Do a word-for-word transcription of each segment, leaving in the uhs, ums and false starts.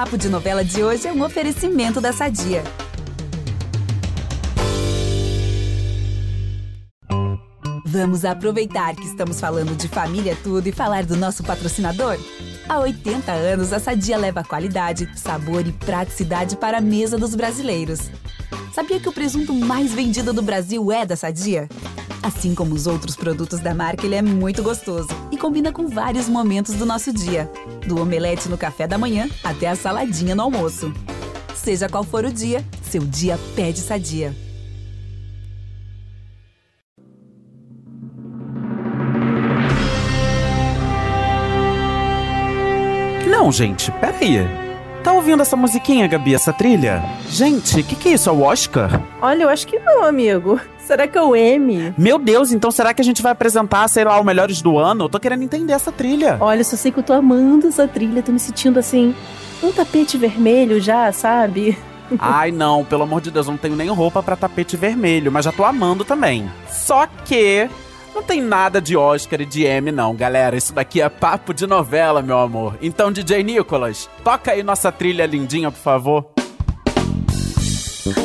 Papo de Novela de hoje é um oferecimento da Sadia. Vamos aproveitar que estamos falando de família tudo e falar do nosso patrocinador? Há oitenta anos, a Sadia leva qualidade, sabor e praticidade para a mesa dos brasileiros. Sabia que o presunto mais vendido do Brasil é da Sadia? Assim como os outros produtos da marca, ele é muito gostoso e combina com vários momentos do nosso dia. Do omelete no café da manhã até a saladinha no almoço. Seja qual for o dia, seu dia pede Sadia. Não, gente, peraí. Tá ouvindo essa musiquinha, Gabi, essa trilha? Gente, o que, que é isso? É o Oscar? Olha, eu acho que não, amigo. Será que é o Emmy? Meu Deus, então será que a gente vai apresentar, sei lá, o Melhores do Ano? Eu tô querendo entender essa trilha. Olha, eu só sei que eu tô amando essa trilha. Tô me sentindo, assim, um tapete vermelho já, sabe? Ai, não, pelo amor de Deus, eu não tenho nem roupa pra tapete vermelho. Mas já tô amando também. Só que... não tem nada de Oscar e de Emmy, não, galera. Isso daqui é papo de novela, meu amor. Então, D J Nicholas, toca aí nossa trilha lindinha, por favor.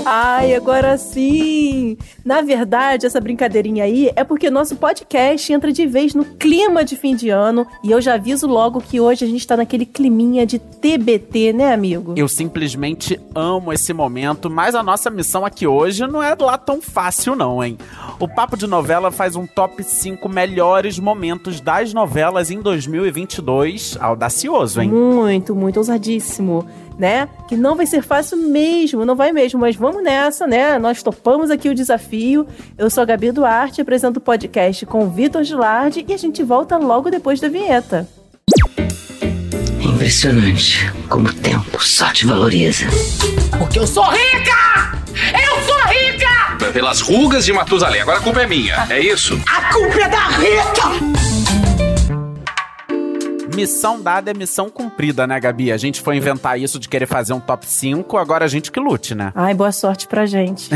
Ai, agora sim! Na verdade, essa brincadeirinha aí é porque nosso podcast entra de vez no clima de fim de ano. E eu já aviso logo que hoje a gente tá naquele climinha de T B T, né, amigo? Eu simplesmente amo esse momento, mas a nossa missão aqui hoje não é lá tão fácil não, hein? O Papo de Novela faz um top cinco melhores momentos das novelas em dois mil e vinte e dois. Audacioso, hein? Muito, muito ousadíssimo. Né? Que não vai ser fácil mesmo, não vai mesmo, mas vamos nessa, né? Nós topamos aqui o desafio. Eu sou a Gabi Duarte, apresento o podcast com o Vitor Gilardi e a gente volta logo depois da vinheta. É impressionante como o tempo só te valoriza. Porque eu sou rica! Eu sou rica! Pelas rugas de Matusalém, agora a culpa é minha, é isso? A culpa é da Rita! Missão dada é missão cumprida, né, Gabi? A gente foi inventar isso de querer fazer um top cinco, agora a gente que lute, né? Ai, boa sorte pra gente.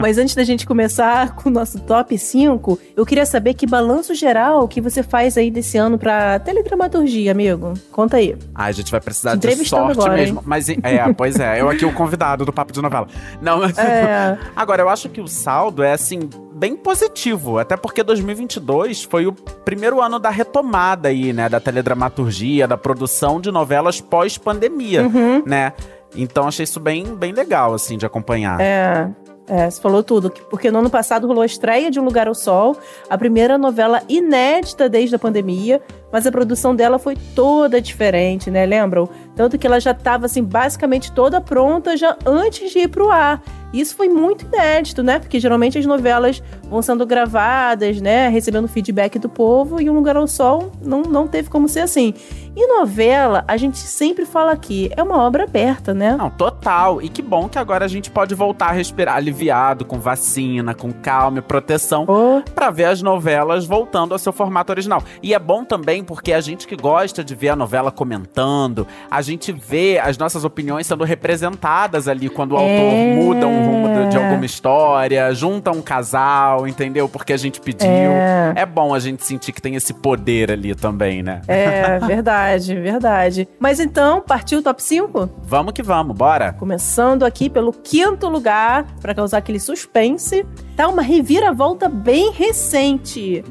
Mas antes da gente começar com o nosso top cinco, eu queria saber que balanço geral que você faz aí desse ano pra teledramaturgia, amigo? Conta aí. Ai, a gente vai precisar de sorte agora, mesmo. Hein? Mas, é, pois é, eu aqui o convidado do Papo de Novela. Não, mas... é. Agora, eu acho que o saldo é, assim, bem positivo, até porque dois mil e vinte e dois foi o primeiro ano da retomada aí, né, da teledramaturgia, da produção de novelas pós-pandemia, uhum. né? Então achei isso bem, bem legal, assim, de acompanhar. É, é, você falou tudo. Porque no ano passado rolou a estreia de Um Lugar ao Sol, a primeira novela inédita desde a pandemia, mas a produção dela foi toda diferente, né? Lembram? Tanto que ela já estava, assim, basicamente toda pronta já antes de ir pro ar. Isso foi muito inédito, né? Porque geralmente as novelas vão sendo gravadas, né? Recebendo feedback do povo e Um Lugar ao Sol não, não teve como ser assim. E novela, a gente sempre fala aqui, é uma obra aberta, né? Não, total. E que bom que agora a gente pode voltar a respirar aliviado, com vacina, com calma e proteção, oh. pra ver as novelas voltando ao seu formato original. E é bom também porque a gente que gosta de ver a novela comentando, a gente vê as nossas opiniões sendo representadas ali quando o é... autor muda um rumo de alguma história, junta um casal, entendeu? Porque a gente pediu. É... é bom a gente sentir que tem esse poder ali também, né? É, verdade, verdade. Mas então, partiu o top cinco? Vamos que vamos, bora! Começando aqui pelo quinto lugar, pra causar aquele suspense, tá uma reviravolta bem recente.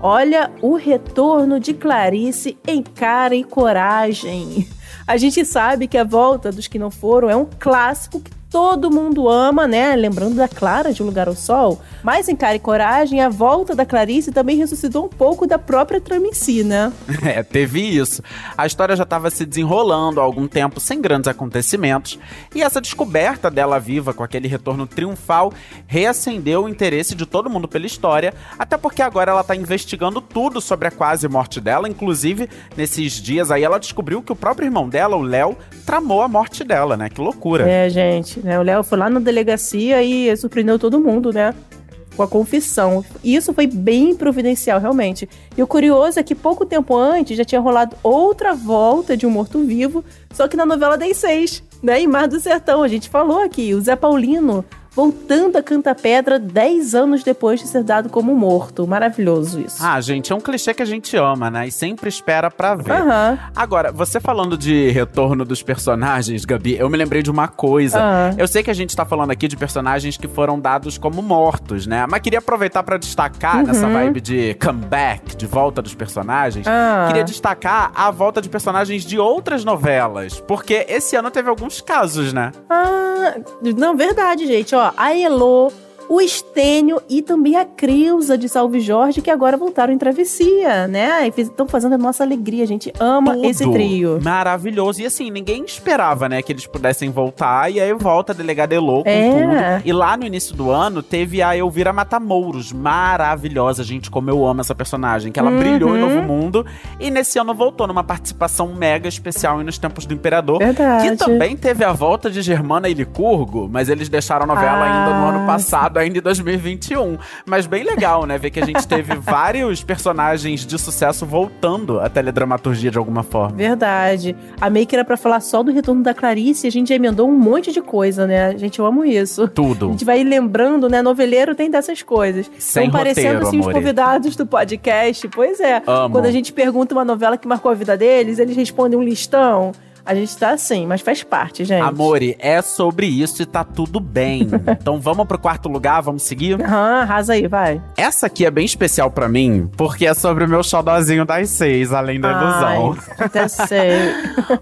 Olha o retorno de Clarice em Cara e Coragem. A gente sabe que a volta dos que não foram é um clássico que todo mundo ama, né? Lembrando da Clara de Um Lugar ao Sol. Mas em Cara e Coragem, a volta da Clarice também ressuscitou um pouco da própria trama em si, né? É, teve isso. A história já estava se desenrolando há algum tempo, sem grandes acontecimentos. E essa descoberta dela viva, com aquele retorno triunfal, reacendeu o interesse de todo mundo pela história. Até porque agora ela está investigando tudo sobre a quase morte dela. Inclusive, nesses dias aí, ela descobriu que o próprio irmão dela, o Léo, tramou a morte dela, né? Que loucura. É, gente. Né? O Léo foi lá na delegacia e surpreendeu todo mundo, né? Com a confissão. E isso foi bem providencial, realmente. E o curioso é que pouco tempo antes já tinha rolado outra volta de um morto-vivo, só que na novela das seis, né? Em Mar do Sertão, a gente falou aqui, o Zé Paulino voltando a Cantapedra dez anos depois de ser dado como morto. Maravilhoso isso. Ah, gente, é um clichê que a gente ama, né? E sempre espera pra ver. Uhum. Agora, você falando de retorno dos personagens, Gabi, eu me lembrei de uma coisa. Uhum. Eu sei que a gente tá falando aqui de personagens que foram dados como mortos, né? Mas queria aproveitar pra destacar, uhum, nessa vibe de comeback, de volta dos personagens, uhum, queria destacar a volta de personagens de outras novelas. Porque esse ano teve alguns casos, né? Ah, não, verdade, gente. Ó, a Elô, o Estênio e também a Creuza de Salve Jorge, que agora voltaram em Travessia, né? E estão fazendo a nossa alegria, a gente ama tudo, esse trio. Maravilhoso. E assim, ninguém esperava, né, que eles pudessem voltar. E aí volta a delegada Elô com é. tudo. E lá no início do ano, teve a Elvira Matamouros, maravilhosa, gente, como eu amo essa personagem, que ela uhum. brilhou em Novo Mundo. E nesse ano voltou numa participação mega especial em Nos Tempos do Imperador. Verdade. Que também teve a volta de Germana e Licurgo, mas eles deixaram a novela ah. ainda no ano passado, ainda em dois mil e vinte e um. Mas bem legal, né? Ver que a gente teve vários personagens de sucesso voltando à teledramaturgia de alguma forma. Verdade. Amei que era pra falar só do retorno da Clarice, a gente já emendou um monte de coisa, né? Gente, eu amo isso. Tudo. A gente vai lembrando, né? Noveleiro tem dessas coisas. Sem roteiro, parecendo assim, amore. Os convidados do podcast. Pois é. Amo. Quando a gente pergunta uma novela que marcou a vida deles, eles respondem um listão. A gente tá assim, mas faz parte, gente. Amore, é sobre isso e tá tudo bem. Então vamos pro quarto lugar, vamos seguir? Aham, arrasa aí, vai. Essa aqui é bem especial pra mim, porque é sobre o meu xodózinho das seis, Além da Ilusão. Ai, até sei.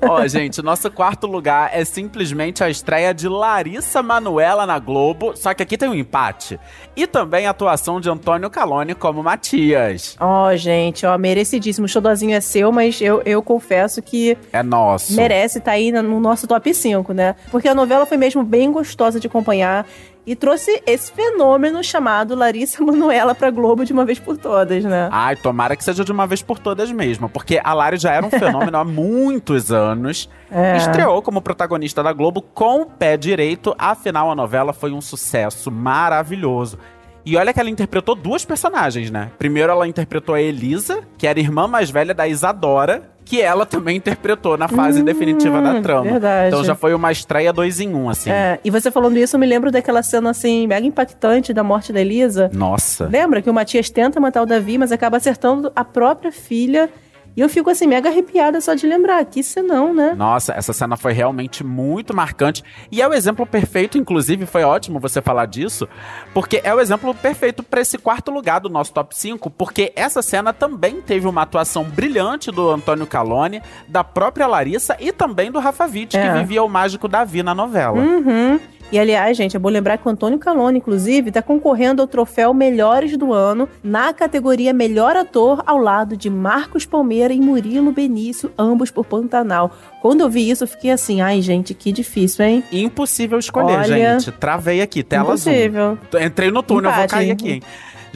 Ó, gente, nosso quarto lugar é simplesmente a estreia de Larissa Manoela na Globo, só que aqui tem um empate. E também a atuação de Antônio Calloni como Matias. Ó, gente, ó, merecidíssimo. O xodózinho é seu, mas eu, eu confesso que... é nosso. Mere- tá aí no nosso top cinco, né? Porque a novela foi mesmo bem gostosa de acompanhar e trouxe esse fenômeno chamado Larissa Manoela pra Globo de uma vez por todas, né? Ai, tomara que seja de uma vez por todas mesmo, porque a Lari já era um fenômeno há muitos anos. É. Estreou como protagonista da Globo com o pé direito, afinal a novela foi um sucesso maravilhoso. E olha que ela interpretou duas personagens, né? Primeiro ela interpretou a Elisa, que era irmã mais velha da Isadora, que ela também interpretou na fase hum, definitiva da trama. Verdade. Então já foi uma estreia dois em um, assim. É, e você falando isso, eu me lembro daquela cena, assim, mega impactante da morte da Elisa. Nossa. Lembra que o Matias tenta matar o Davi, mas acaba acertando a própria filha. E eu fico, assim, mega arrepiada só de lembrar. Que senão, né? Nossa, essa cena foi realmente muito marcante. E é o exemplo perfeito, inclusive, foi ótimo você falar disso, porque é o exemplo perfeito pra esse quarto lugar do nosso top cinco, porque essa cena também teve uma atuação brilhante do Antônio Calloni, da própria Larissa e também do Rafa Witt, é. que vivia o mágico Davi na novela. Uhum. E, aliás, gente, é bom lembrar que o Antônio Calloni, inclusive, está concorrendo ao troféu Melhores do Ano na categoria Melhor Ator, ao lado de Marcos Palmeira e Murilo Benício, ambos por Pantanal. Quando eu vi isso, eu fiquei assim, ai, gente, que difícil, hein? Impossível escolher, olha, gente. Travei aqui, tela impossível. Azul. Entrei no túnel, empate, vou cair aqui, hein?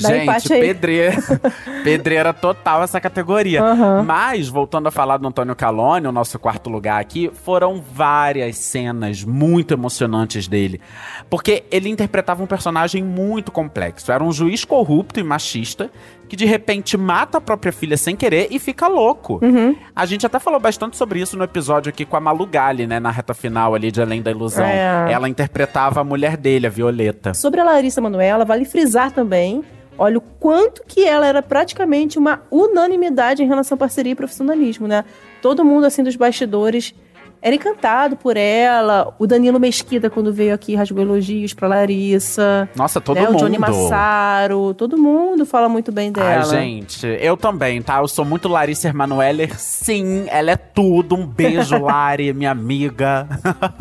Dá gente, pedreira, pedreira total essa categoria. Uhum. Mas, voltando a falar do Antônio Calloni, o nosso quarto lugar aqui, foram várias cenas muito emocionantes dele. Porque ele interpretava um personagem muito complexo. Era um juiz corrupto e machista, que de repente mata a própria filha sem querer e fica louco. Uhum. A gente até falou bastante sobre isso no episódio aqui com a Malu Galli, né? Na reta final ali de Além da Ilusão. É. Ela interpretava a mulher dele, a Violeta. Sobre a Larissa Manoela, vale frisar também... olha o quanto que ela era praticamente uma unanimidade em relação à parceria e profissionalismo, né? Todo mundo, assim, dos bastidores era encantado por ela. O Danilo Mesquita, quando veio aqui, rasgou elogios pra Larissa. Nossa, todo né? mundo. O Johnny Massaro. Todo mundo fala muito bem dela. Ai, gente, eu também, tá? Eu sou muito Larissa Manoela. Sim, ela é tudo. Um beijo, Lari, minha amiga.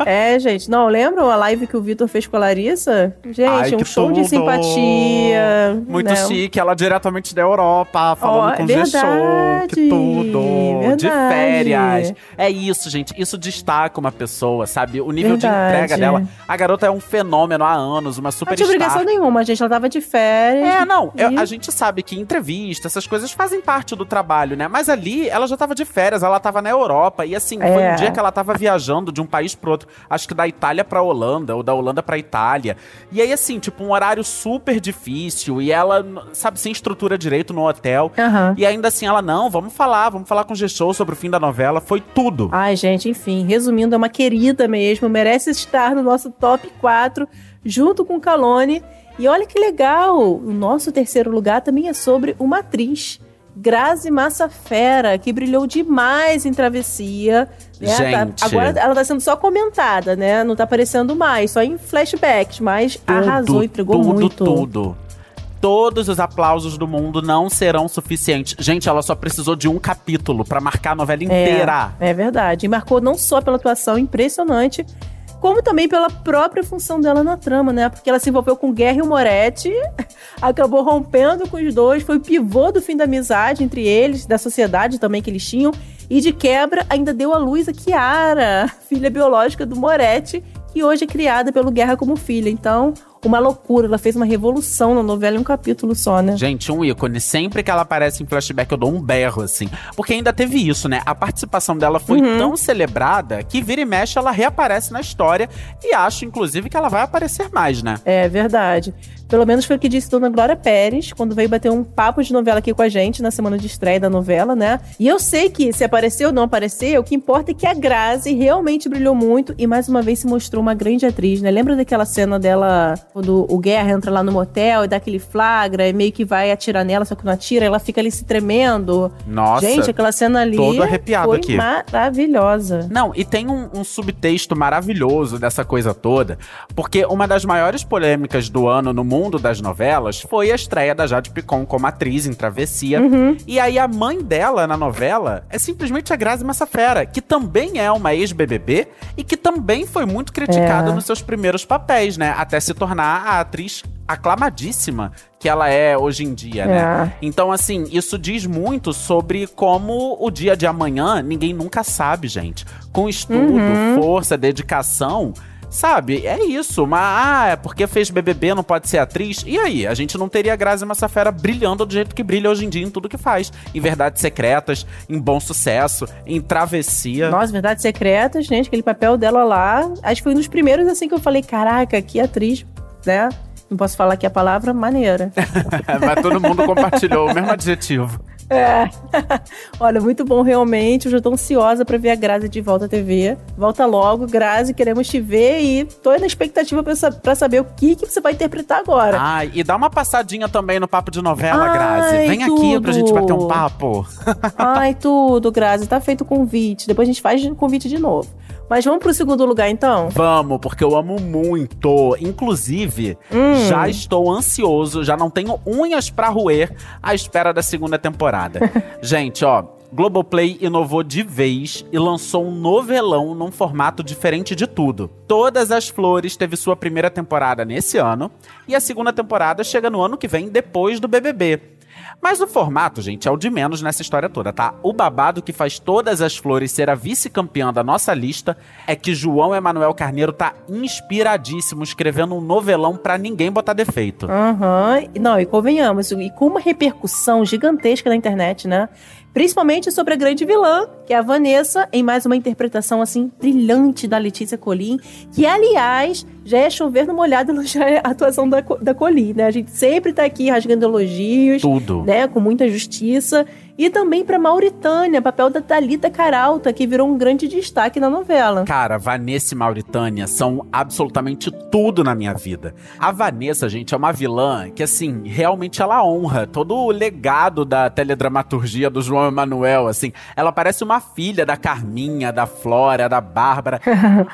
É, gente. Não, lembram a live que o Vitor fez com a Larissa? Gente, ai, um show tudo. De simpatia. Muito né? chique. Ela diretamente da Europa, falando oh, com o G-Show. Que tudo. Verdade. De férias. É isso, gente. Isso de destaca uma pessoa, sabe? O nível verdade. De entrega dela. A garota é um fenômeno há anos, uma superstar. Não tinha obrigação nenhuma, gente. Ela tava de férias. É, não. E... eu, a gente sabe que entrevista, essas coisas fazem parte do trabalho, né? Mas ali, ela já tava de férias, ela tava na Europa. E assim, é. foi um dia que ela tava viajando de um país pro outro. Acho que da Itália pra Holanda, ou da Holanda pra Itália. E aí, assim, tipo, um horário super difícil. E ela, sabe, sem estrutura direito no hotel. Uhum. E ainda assim, ela, não, vamos falar. Vamos falar com o G-Show sobre o fim da novela. Foi tudo. Ai, gente, enfim. Resumindo, é uma querida mesmo, merece estar no nosso top quatro junto com Calloni. E olha que legal, o nosso terceiro lugar também é sobre uma atriz, Grazi Massafera, que brilhou demais em Travessia. Né? Gente. Tá, agora ela tá sendo só comentada, né? Não tá aparecendo mais, só em flashbacks, mas tudo, arrasou, entregou tudo, muito. Tudo, tudo. Todos os aplausos do mundo não serão suficientes. Gente, ela só precisou de um capítulo pra marcar a novela inteira. É, é verdade. E marcou não só pela atuação impressionante, como também pela própria função dela na trama, né? Porque ela se envolveu com Guerra e o Moretti, acabou rompendo com os dois, foi o pivô do fim da amizade entre eles, da sociedade também que eles tinham, e de quebra ainda deu à luz a Chiara, filha biológica do Moretti, que hoje é criada pelo Guerra como filha. Então, uma loucura, ela fez uma revolução na novela em um capítulo só, né? Gente, um ícone. Sempre que ela aparece em flashback, eu dou um berro, assim. Porque ainda teve isso, né? A participação dela foi uhum. tão celebrada que vira e mexe, ela reaparece na história. E acho, inclusive, que ela vai aparecer mais, né? É, verdade. Pelo menos foi o que disse Dona Glória Pérez, quando veio bater um papo de novela aqui com a gente, na semana de estreia da novela, né? E eu sei que se aparecer ou não aparecer, o que importa é que a Grazi realmente brilhou muito e mais uma vez se mostrou uma grande atriz, né? Lembra daquela cena dela... Quando o Guerra entra lá no motel e dá aquele flagra e meio que vai atirar nela, só que não atira, ela fica ali se tremendo. Nossa, gente, aquela cena ali todo arrepiado foi aqui. Maravilhosa. Não, e tem um, um subtexto maravilhoso dessa coisa toda, porque uma das maiores polêmicas do ano no mundo das novelas foi a estreia da Jade Picon como atriz em Travessia. Uhum. E aí a mãe dela na novela é simplesmente a Grazi Massafera, que também é uma ex-B B B e que também foi muito criticada é. nos seus primeiros papéis, né? Até se tornar a atriz aclamadíssima que ela é hoje em dia, é. né? Então, assim, isso diz muito sobre como o dia de amanhã ninguém nunca sabe, gente. Com estudo, uhum. força, dedicação, sabe? É isso. Mas, ah, é porque fez B B B, não pode ser atriz? E aí? A gente não teria a Grazi Massafera brilhando do jeito que brilha hoje em dia em tudo que faz. Em Verdades Secretas, em Bom Sucesso, em Travessia. Nossa, Verdades Secretas, gente, aquele papel dela lá. Acho que foi um dos primeiros, assim, que eu falei, caraca, que atriz... Né? Não posso falar aqui a palavra maneira. Mas todo mundo compartilhou o mesmo adjetivo. É. Olha, muito bom realmente. Eu já tô ansiosa pra ver a Grazi de volta à T V. Volta logo, Grazi, queremos te ver. E tô na expectativa pra, pra saber o que, que você vai interpretar agora. Ah, e dá uma passadinha também no papo de novela, Ai, Grazi. Vem tudo. Aqui pra gente bater um papo. Ai, tudo, Grazi. Tá feito o convite. Depois a gente faz o convite de novo. Mas vamos pro segundo lugar, então? Vamos, porque eu amo muito. Inclusive, hum. já estou ansioso, já não tenho unhas pra roer à espera da segunda temporada. Gente, ó, Globoplay inovou de vez e lançou um novelão num formato diferente de tudo. Todas as Flores teve sua primeira temporada nesse ano e a segunda temporada chega no ano que vem, depois do B B B. Mas o formato, gente, é o de menos nessa história toda, tá? O babado que faz Todas as Flores ser a vice-campeã da nossa lista é que João Emanuel Carneiro tá inspiradíssimo, escrevendo um novelão pra ninguém botar defeito. Aham, uhum. Não, e convenhamos, e com uma repercussão gigantesca na internet, né? Principalmente sobre a grande vilã, que é a Vanessa, em mais uma interpretação, assim, brilhante da Letícia Colin, que, aliás, já é chover no molhado elogiar a atuação da, da Colin, né? A gente sempre tá aqui rasgando elogios. Tudo. Né? Com muita justiça. E também pra Mauritânia, papel da Thalita Caralta, que virou um grande destaque na novela. Cara, Vanessa e Mauritânia são absolutamente tudo na minha vida. A Vanessa, gente, é uma vilã que, assim, realmente ela honra todo o legado da teledramaturgia do João Emanuel, assim. Ela parece uma filha da Carminha, da Flora, da Bárbara.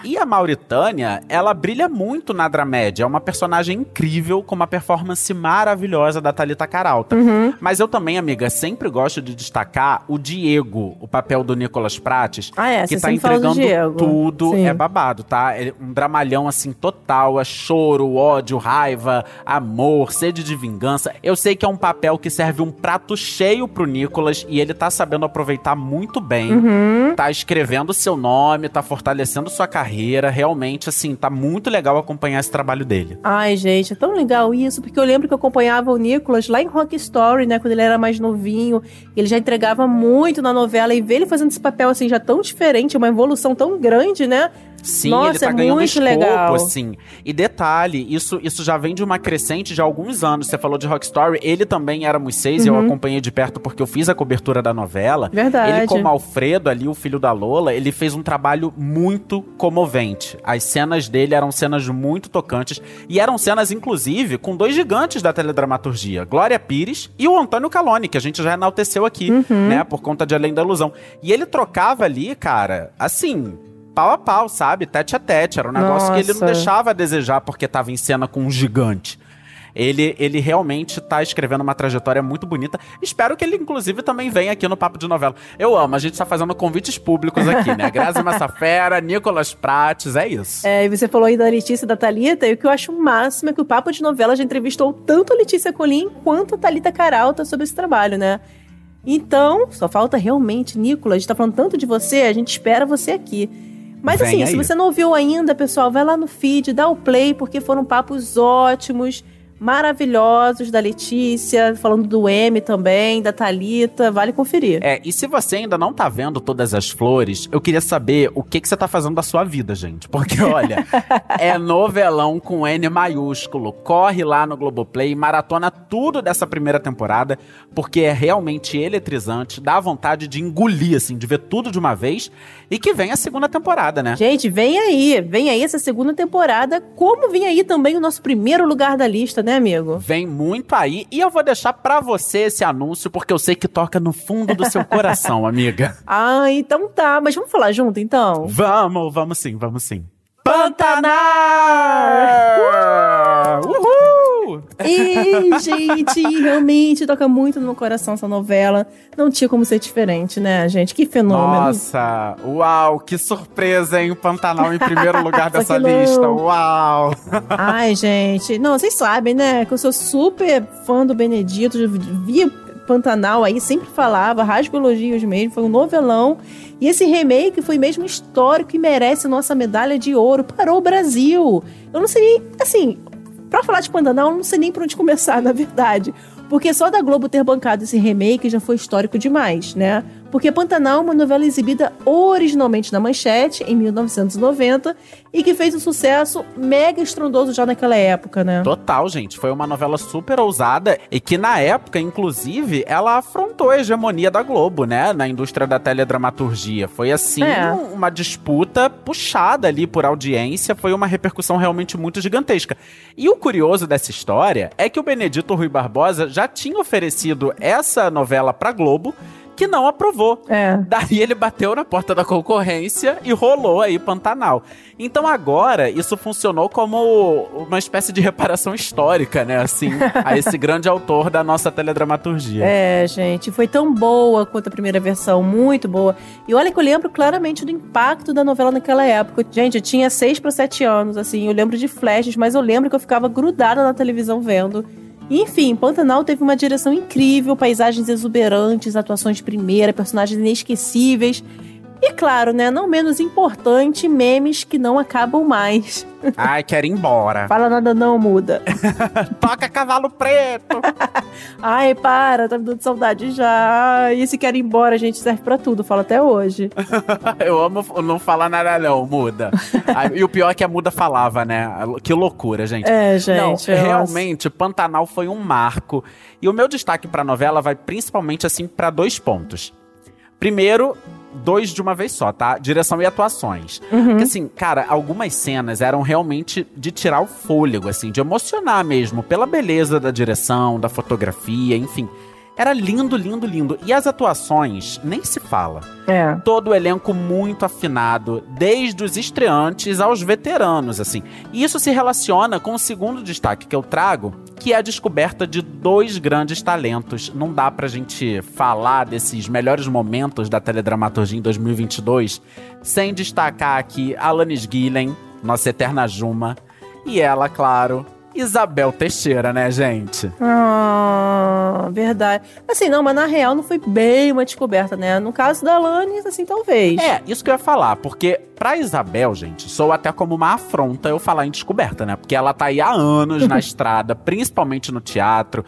E a Mauritânia, ela brilha muito na dramédia. É uma personagem incrível, com uma performance maravilhosa da Thalita Caralta. Uhum. Mas eu também, amiga, sempre gosto de destacar o Diego, o papel do Nicolas Prates, ah, é, que tá entregando tudo. Sim. É babado, tá? É um dramalhão, assim, total. É choro, ódio, raiva, amor, sede de vingança. Eu sei que é um papel que serve um prato cheio pro Nicolas e ele tá sabendo aproveitar muito bem. Uhum. Tá escrevendo seu nome, tá fortalecendo sua carreira. Realmente, assim, tá muito legal acompanhar esse trabalho dele. Ai, gente, é tão legal isso, porque eu lembro que eu acompanhava o Nicolas lá em Rock Story, né? Quando ele era mais novinho. Ele já entregava muito na novela e ver ele fazendo esse papel assim já tão diferente, uma evolução tão grande, né? Sim, nossa, ele tá é ganhando muito escopo, legal. Assim. E detalhe, isso, isso já vem de uma crescente de alguns anos. Você falou de Rock Story, ele também era Éramos Seis, uhum. eu acompanhei de perto porque eu fiz a cobertura da novela. Verdade. Ele, como Alfredo ali, o filho da Lola, ele fez um trabalho muito comovente. As cenas dele eram cenas muito tocantes e eram cenas, inclusive, com dois gigantes da teledramaturgia, Glória Pires e o Antônio Calloni, que a gente já enalteceu aqui, uhum. né, por conta de Além da Ilusão. E ele trocava ali, cara, assim... pau a pau, sabe? Tete a tete. Era um negócio Nossa. Que ele não deixava a desejar porque estava em cena com um gigante. Ele, ele realmente tá escrevendo uma trajetória muito bonita. Espero que ele, inclusive, também venha aqui no Papo de Novela. Eu amo, a gente tá fazendo convites públicos aqui, né? Grazi Massafera, Nicolas Prates, é isso. É, e você falou aí da Letícia e da Thalita, e o que eu acho o máximo é que o Papo de Novela já entrevistou tanto a Letícia Colin quanto a Thalita Caralta sobre esse trabalho, né? Então, só falta realmente, Nicolas, a gente tá falando tanto de você, a gente espera você aqui. Mas Vem assim, aí. Se você não ouviu ainda, pessoal, vai lá no feed, dá o play, porque foram papos ótimos, maravilhosos, da Letícia, falando do Emmy também, da Thalita, vale conferir. É, e se você ainda não tá vendo Todas as Flores, eu queria saber o que, que você tá fazendo da sua vida, gente. Porque, olha, é novelão com N maiúsculo. Corre lá no Globoplay, maratona tudo dessa primeira temporada, porque é realmente eletrizante, dá vontade de engolir, assim, de ver tudo de uma vez. E que vem a segunda temporada, né? Gente, vem aí, vem aí essa segunda temporada, como vem aí também o nosso primeiro lugar da lista, né, amigo? Vem muito aí, e eu vou deixar pra você esse anúncio, porque eu sei que toca no fundo do seu coração, amiga. Ah, então tá, mas vamos falar junto, então? Vamos, vamos sim, vamos sim. Pantanal! Uhul! Ei, gente, realmente toca muito no meu coração essa novela. Não tinha como ser diferente, né, gente? Que fenômeno. Nossa, uau, que surpresa, hein? Pantanal em primeiro lugar dessa lista, uau! Ai, gente, não, vocês sabem, né, que eu sou super fã do Benedito, via Pantanal aí, sempre falava, rasgo elogios mesmo, foi um novelão. E esse remake foi mesmo histórico e merece nossa medalha de ouro. Parou o Brasil. Eu não sei nem, assim, pra falar de Pantanal, eu não sei nem por onde começar, na verdade. Porque só da Globo ter bancado esse remake já foi histórico demais, né? Porque Pantanal é uma novela exibida originalmente na Manchete, em mil novecentos e noventa, e que fez um sucesso mega estrondoso já naquela época, né? Total, gente. Foi uma novela super ousada e que, na época, inclusive, ela afrontou a hegemonia da Globo, né? Na indústria da teledramaturgia. Foi, assim, é. uma disputa puxada ali por audiência. Foi uma repercussão realmente muito gigantesca. E o curioso dessa história é que o Benedito Rui Barbosa já tinha oferecido essa novela pra Globo, que não aprovou. É. Daí ele bateu na porta da concorrência e rolou aí Pantanal. Então agora, isso funcionou como uma espécie de reparação histórica, né, assim, a esse grande autor da nossa teledramaturgia. É, gente, foi tão boa quanto a primeira versão, muito boa. E olha que eu lembro claramente do impacto da novela naquela época. Gente, eu tinha seis para sete anos, assim, eu lembro de flashes, mas eu lembro que eu ficava grudada na televisão vendo. Enfim, Pantanal teve uma direção incrível, paisagens exuberantes, atuações de primeira, personagens inesquecíveis. E claro, né, não menos importante, memes que não acabam mais. Ai, quero ir embora. Fala nada não, muda. Toca cavalo preto. Ai, para, tá me dando saudade já. E esse quero ir embora, gente, serve pra tudo, fala até hoje. Eu amo não falar nada não, muda. Ai, e o pior é que a muda falava, né? Que loucura, gente. É, gente. Não, eu realmente, acho... Pantanal foi um marco. E o meu destaque pra novela vai principalmente, assim, pra dois pontos. Primeiro... dois de uma vez só, tá? Direção e atuações. Uhum. Porque, assim, cara, algumas cenas eram realmente de tirar o fôlego, assim, de emocionar mesmo, pela beleza da direção, da fotografia, enfim. Era lindo, lindo, lindo. E as atuações, nem se fala. É. Todo o elenco muito afinado, desde os estreantes aos veteranos, assim. E isso se relaciona com o segundo destaque que eu trago, que é a descoberta de dois grandes talentos. Não dá pra gente falar desses melhores momentos da teledramaturgia em dois mil e vinte e dois sem destacar aqui Alanis Guillen, nossa eterna Juma, e ela, claro... Isabel Teixeira, né, gente? Ah, verdade. Assim, não, mas na real não foi bem uma descoberta, né? No caso da Alanis, assim, talvez. É, isso que eu ia falar, porque pra Isabel, gente, sou até como uma afronta eu falar em descoberta, né? Porque ela tá aí há anos na estrada, principalmente no teatro,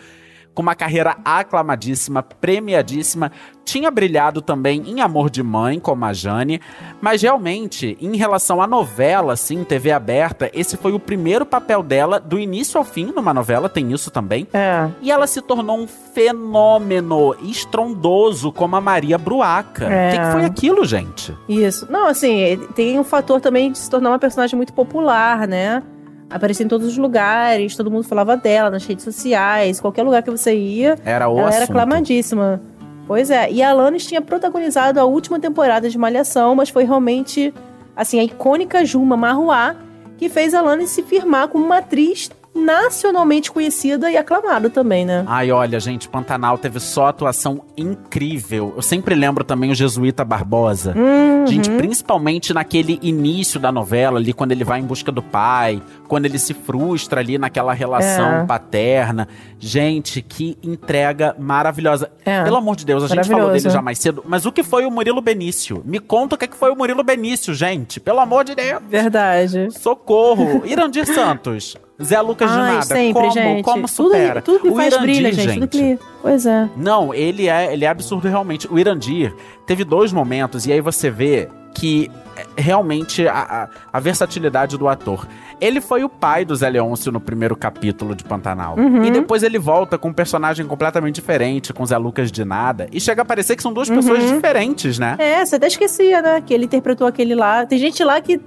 com uma carreira aclamadíssima, premiadíssima. Tinha brilhado também em Amor de Mãe, como a Jane, mas realmente, em relação à novela, assim, T V aberta, esse foi o primeiro papel dela, do início ao fim, numa novela, tem isso também. É. E ela se tornou um fenômeno estrondoso, como a Maria Bruaca. É. O que, que foi aquilo, gente? Isso. Não, assim, tem um fator também de se tornar uma personagem muito popular, né? Aparecia em todos os lugares, todo mundo falava dela, nas redes sociais, qualquer lugar que você ia, era o ela assunto. Era aclamadíssima. Pois é, e a Alanis tinha protagonizado a última temporada de Malhação, mas foi realmente, assim, a icônica Juma Marruá que fez a Alanis se firmar como uma atriz nacionalmente conhecida e aclamada também, né? Ai, olha, gente, Pantanal teve só atuação incrível. Eu sempre lembro também o Jesuíta Barbosa. Uhum. Gente, principalmente naquele início da novela, ali, quando ele vai em busca do pai, quando ele se frustra ali naquela relação é. paterna. Gente, que entrega maravilhosa. É. Pelo amor de Deus, a gente falou dele já mais cedo, mas o que foi o Murilo Benício? Me conta o que foi o Murilo Benício, gente. Pelo amor de Deus. Verdade. Socorro. Irandir Santos. Zé Lucas Ai, de nada, sempre, como, gente. como supera? Tudo, tudo que o faz Irandir, brilha, gente. gente. Tudo que... Pois é. Não, ele é, ele é absurdo realmente. O Irandir teve dois momentos, e aí você vê que realmente a, a, a versatilidade do ator. Ele foi o pai do Zé Leôncio no primeiro capítulo de Pantanal. Uhum. E depois ele volta com um personagem completamente diferente, com Zé Lucas de nada. E chega a parecer que são duas uhum. pessoas diferentes, né? É, você até esquecia, né? Que ele interpretou aquele lá. Tem gente lá que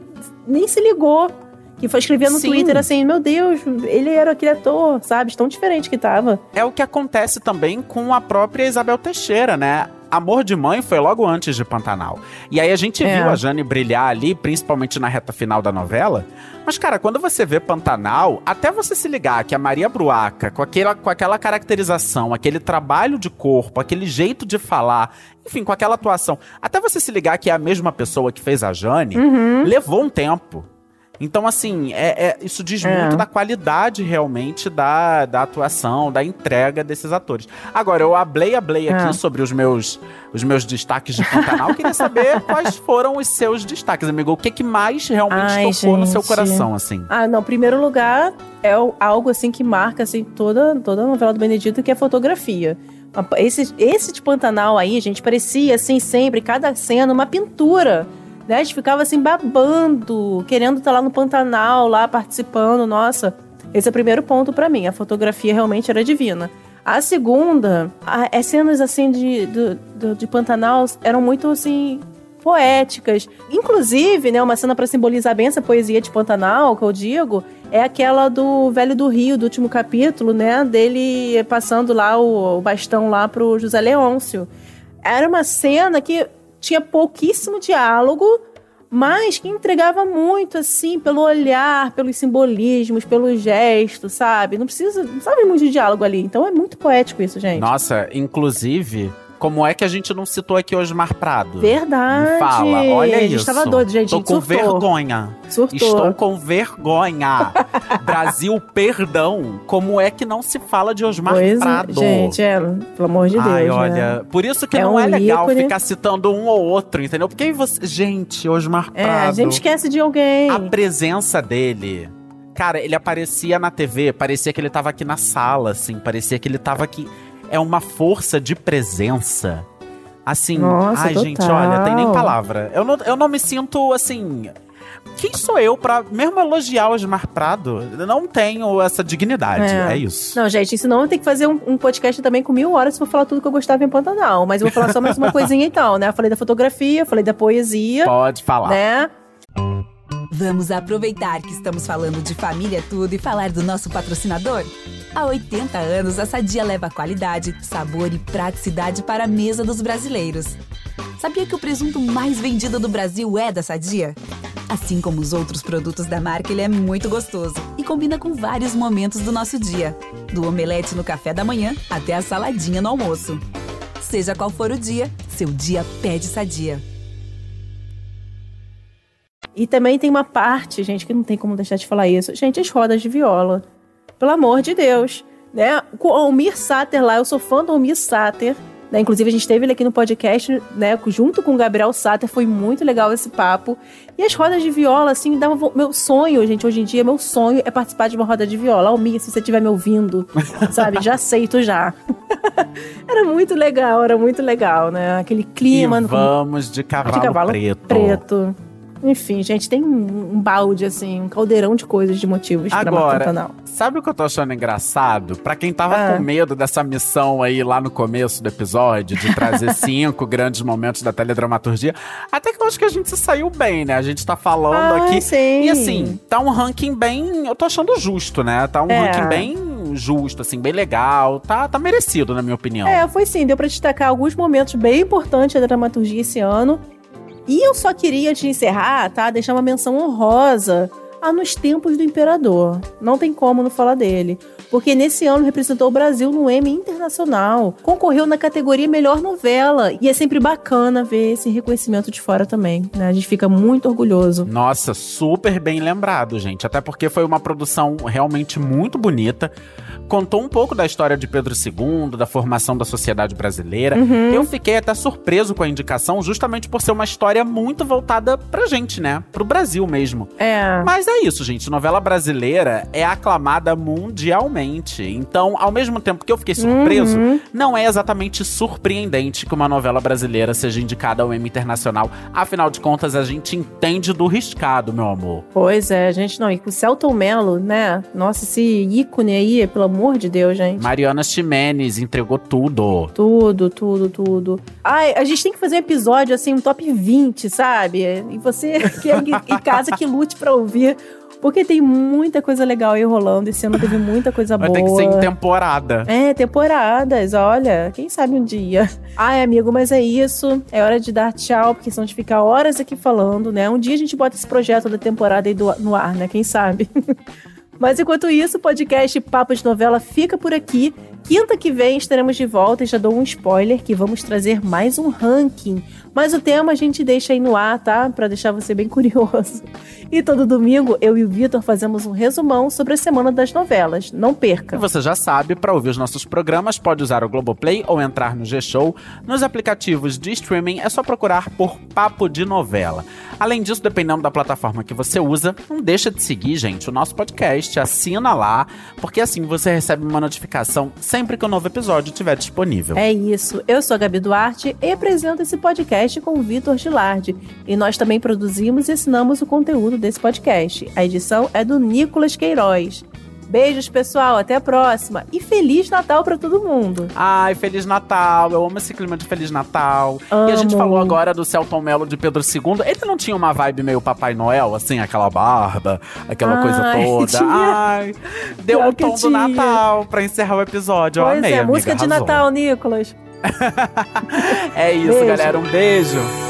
nem se ligou. Que foi escrevendo no Sim. Twitter assim, meu Deus, ele era aquele ator, sabe? Tão diferente que tava. É o que acontece também com a própria Isabel Teixeira, né? Amor de Mãe foi logo antes de Pantanal. E aí a gente é. viu a Jane brilhar ali, principalmente na reta final da novela. Mas, cara, quando você vê Pantanal, até você se ligar que a Maria Bruaca, com aquela, com aquela caracterização, aquele trabalho de corpo, aquele jeito de falar, enfim, com aquela atuação, até você se ligar que é a mesma pessoa que fez a Jane, uhum. levou um tempo. Então, assim, é, é, isso diz é. muito da qualidade, realmente, da, da atuação, da entrega desses atores. Agora, eu ablei, ablei é. aqui sobre os meus, os meus destaques de Pantanal. Queria saber quais foram os seus destaques, amigo. O que, que mais realmente Ai, tocou gente. no seu coração, assim? Ah, não. Primeiro lugar, é algo, assim, que marca, assim, toda, toda a novela do Benedito, que é a fotografia. Esse, esse de Pantanal aí, gente, parecia, assim, sempre, cada cena, uma pintura. Né? A gente ficava assim babando, querendo estar lá no Pantanal, lá participando. Nossa, esse é o primeiro ponto pra mim. A fotografia realmente era divina. A segunda, as cenas assim de, de, de, de Pantanal eram muito assim poéticas. Inclusive, né, uma cena pra simbolizar bem essa poesia de Pantanal, que eu digo, é aquela do Velho do Rio, do último capítulo, né? Dele passando lá o, o bastão lá pro José Leôncio. Era uma cena que tinha pouquíssimo diálogo, mas que entregava muito, assim, pelo olhar, pelos simbolismos, pelo gesto, sabe? Não precisa, não sabe muito de diálogo ali. Então é muito poético isso, gente. Nossa, inclusive, como é que a gente não citou aqui Osmar Prado? Verdade. Me fala, olha a gente isso. Estava doido, gente. Estou com vergonha. Surtou. Estou com vergonha. Brasil, perdão. Como é que não se fala de Osmar pois, Prado? Gente, é, pelo amor de Deus. Ai, olha. Né? Por isso que é não um é legal ícone. Ficar citando um ou outro, entendeu? Porque aí você. Gente, Osmar Prado. É, a gente esquece de alguém. A presença dele. Cara, ele aparecia na T V, parecia que ele tava aqui na sala, assim. Parecia que ele tava aqui. É uma força de presença. Assim, Nossa, ai total. gente, olha, tem nem palavra. Eu não, eu não me sinto, assim... Quem sou eu pra mesmo elogiar o Osmar Prado? Eu não tenho essa dignidade, é, é isso. Não, gente, senão eu tenho que fazer um, um podcast também com mil horas pra falar tudo que eu gostava em Pantanal. Mas eu vou falar só mais uma coisinha então, né? Eu falei da fotografia, falei da poesia. Pode falar. Né? Vamos aproveitar que estamos falando de família tudo e falar do nosso patrocinador? Há oitenta anos, a Sadia leva qualidade, sabor e praticidade para a mesa dos brasileiros. Sabia que o presunto mais vendido do Brasil é da Sadia? Assim como os outros produtos da marca, ele é muito gostoso e combina com vários momentos do nosso dia. Do omelete no café da manhã até a saladinha no almoço. Seja qual for o dia, seu dia pede Sadia. E também tem uma parte, gente, que não tem como deixar de falar isso. Gente, as rodas de viola. Pelo amor de Deus, né? Com o Almir Sater lá, eu sou fã do Almir Sater. Né? Inclusive, a gente teve ele aqui no podcast, né, junto com o Gabriel Sater, foi muito legal esse papo. E as rodas de viola, assim, davam... meu sonho, gente, hoje em dia, meu sonho é participar de uma roda de viola. Almir, se você estiver me ouvindo, sabe, já aceito já. Era muito legal, era muito legal, né? Aquele clima... E vamos no... de, cavalo de cavalo preto. preto. Enfim, gente, tem um, um balde, assim, um caldeirão de coisas, de motivos pra marcar o Pantanal. Sabe o que eu tô achando engraçado? Pra quem tava ah. com medo dessa missão aí lá no começo do episódio, de trazer cinco grandes momentos da teledramaturgia, até que eu acho que a gente se saiu bem, né? A gente tá falando ah, aqui. Sim. E assim, tá um ranking bem. Eu tô achando justo, né? Tá um é. ranking bem. Justo, assim, bem legal, tá, tá merecido, na minha opinião. É, foi sim, deu pra destacar alguns momentos bem importantes da dramaturgia esse ano. E eu só queria, antes de encerrar, tá, deixar uma menção honrosa a Nos Tempos do Imperador. Não tem como não falar dele. Porque nesse ano representou o Brasil no Emmy Internacional. Concorreu na categoria Melhor Novela. E é sempre bacana ver esse reconhecimento de fora também, né? A gente fica muito orgulhoso. Nossa, super bem lembrado, gente. Até porque foi uma produção realmente muito bonita. Contou um pouco da história de Pedro Segundo, da formação da sociedade brasileira. Uhum. Eu fiquei até surpreso com a indicação, justamente por ser uma história muito voltada pra gente, né? Pro Brasil mesmo. É. Mas é isso, gente. Novela brasileira é aclamada mundialmente. Então, ao mesmo tempo que eu fiquei surpreso, uhum. não é exatamente surpreendente que uma novela brasileira seja indicada ao Emmy Internacional. Afinal de contas, a gente entende do riscado, meu amor. Pois é, gente, não. E com o Selton Mello, né? Nossa, esse ícone aí, pelo amor de Deus, gente. Mariana Ximenes entregou tudo. Tudo, tudo, tudo. Ai, a gente tem que fazer um episódio, assim, um top vinte, sabe? E você que é em casa que lute pra ouvir... Porque tem muita coisa legal aí rolando. Esse ano teve muita coisa boa. Vai ter que ser em temporada. É, temporadas. Olha, quem sabe um dia. Ai, amigo, mas é isso. É hora de dar tchau, porque senão a gente fica horas aqui falando, né? Um dia a gente bota esse projeto da temporada aí do, no ar, né? Quem sabe? Mas enquanto isso, o podcast Papo de Novela fica por aqui. Quinta que vem estaremos de volta e já dou um spoiler que vamos trazer mais um ranking. Mas o tema a gente deixa aí no ar, tá? Pra deixar você bem curioso. E todo domingo, eu e o Vitor fazemos um resumão sobre a Semana das Novelas. Não perca! E você já sabe, pra ouvir os nossos programas, pode usar o Globoplay ou entrar no G-Show. Nos aplicativos de streaming, é só procurar por Papo de Novela. Além disso, dependendo da plataforma que você usa, não deixa de seguir, gente, o nosso podcast. Assina lá, porque assim você recebe uma notificação sempre que um novo episódio estiver disponível. É isso. Eu sou a Gabi Duarte e apresento esse podcast com o Vitor Gilardi. E nós também produzimos e ensinamos o conteúdo desse podcast. A edição é do Nicolas Queiroz. Beijos, pessoal. Até a próxima. E Feliz Natal pra todo mundo. Ai, Feliz Natal. Eu amo esse clima de Feliz Natal. Amo. E a gente falou agora do Selton Mello de Pedro Segundo. Ele não tinha uma vibe meio Papai Noel, assim, aquela barba, aquela Ai, coisa toda. Tinha. Ai, deu o um tom do Natal pra encerrar o episódio. Pois eu amei, é, amiga, música de arrasou. Natal, Nicolas. É isso, beijo. Galera. Um beijo.